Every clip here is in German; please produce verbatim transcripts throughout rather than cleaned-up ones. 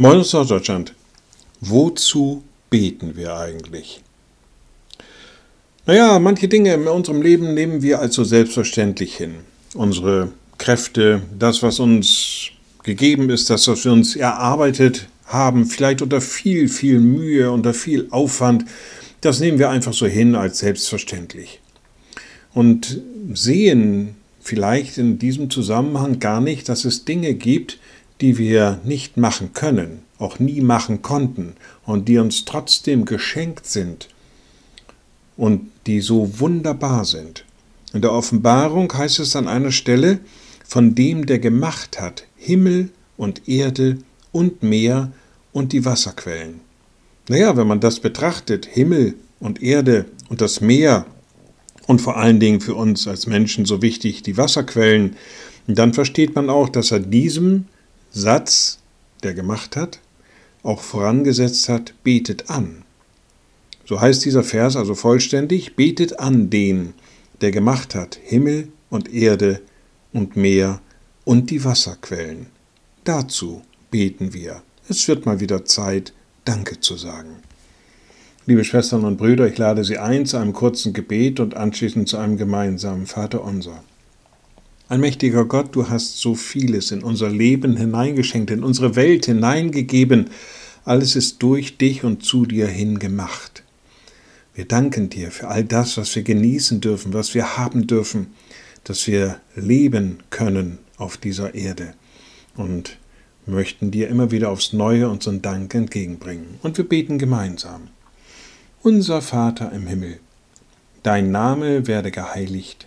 Moin aus Deutschland. Wozu beten wir eigentlich? Naja, manche Dinge in unserem Leben nehmen wir als so selbstverständlich hin. Unsere Kräfte, das, was uns gegeben ist, das, was wir uns erarbeitet haben, vielleicht unter viel, viel Mühe, unter viel Aufwand, das nehmen wir einfach so hin als selbstverständlich. Und sehen vielleicht in diesem Zusammenhang gar nicht, dass es Dinge gibt, die wir nicht machen können, auch nie machen konnten und die uns trotzdem geschenkt sind und die so wunderbar sind. In der Offenbarung heißt es an einer Stelle, von dem, der gemacht hat, Himmel und Erde und Meer und die Wasserquellen. Naja, wenn man das betrachtet, Himmel und Erde und das Meer und vor allen Dingen für uns als Menschen so wichtig, die Wasserquellen, dann versteht man auch, dass er diesem Satz, der gemacht hat, auch vorangesetzt hat, betet an. So heißt dieser Vers also vollständig, betet an den, der gemacht hat, Himmel und Erde und Meer und die Wasserquellen. Dazu beten wir. Es wird mal wieder Zeit, Danke zu sagen. Liebe Schwestern und Brüder, ich lade Sie ein zu einem kurzen Gebet und anschließend zu einem gemeinsamen Vaterunser. Allmächtiger Gott, du hast so vieles in unser Leben hineingeschenkt, in unsere Welt hineingegeben. Alles ist durch dich und zu dir hingemacht. Wir danken dir für all das, was wir genießen dürfen, was wir haben dürfen, dass wir leben können auf dieser Erde. Und möchten dir immer wieder aufs Neue unseren Dank entgegenbringen. Und wir beten gemeinsam. Unser Vater im Himmel, dein Name werde geheiligt.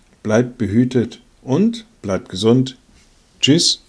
Bleibt behütet und bleibt gesund. Tschüss.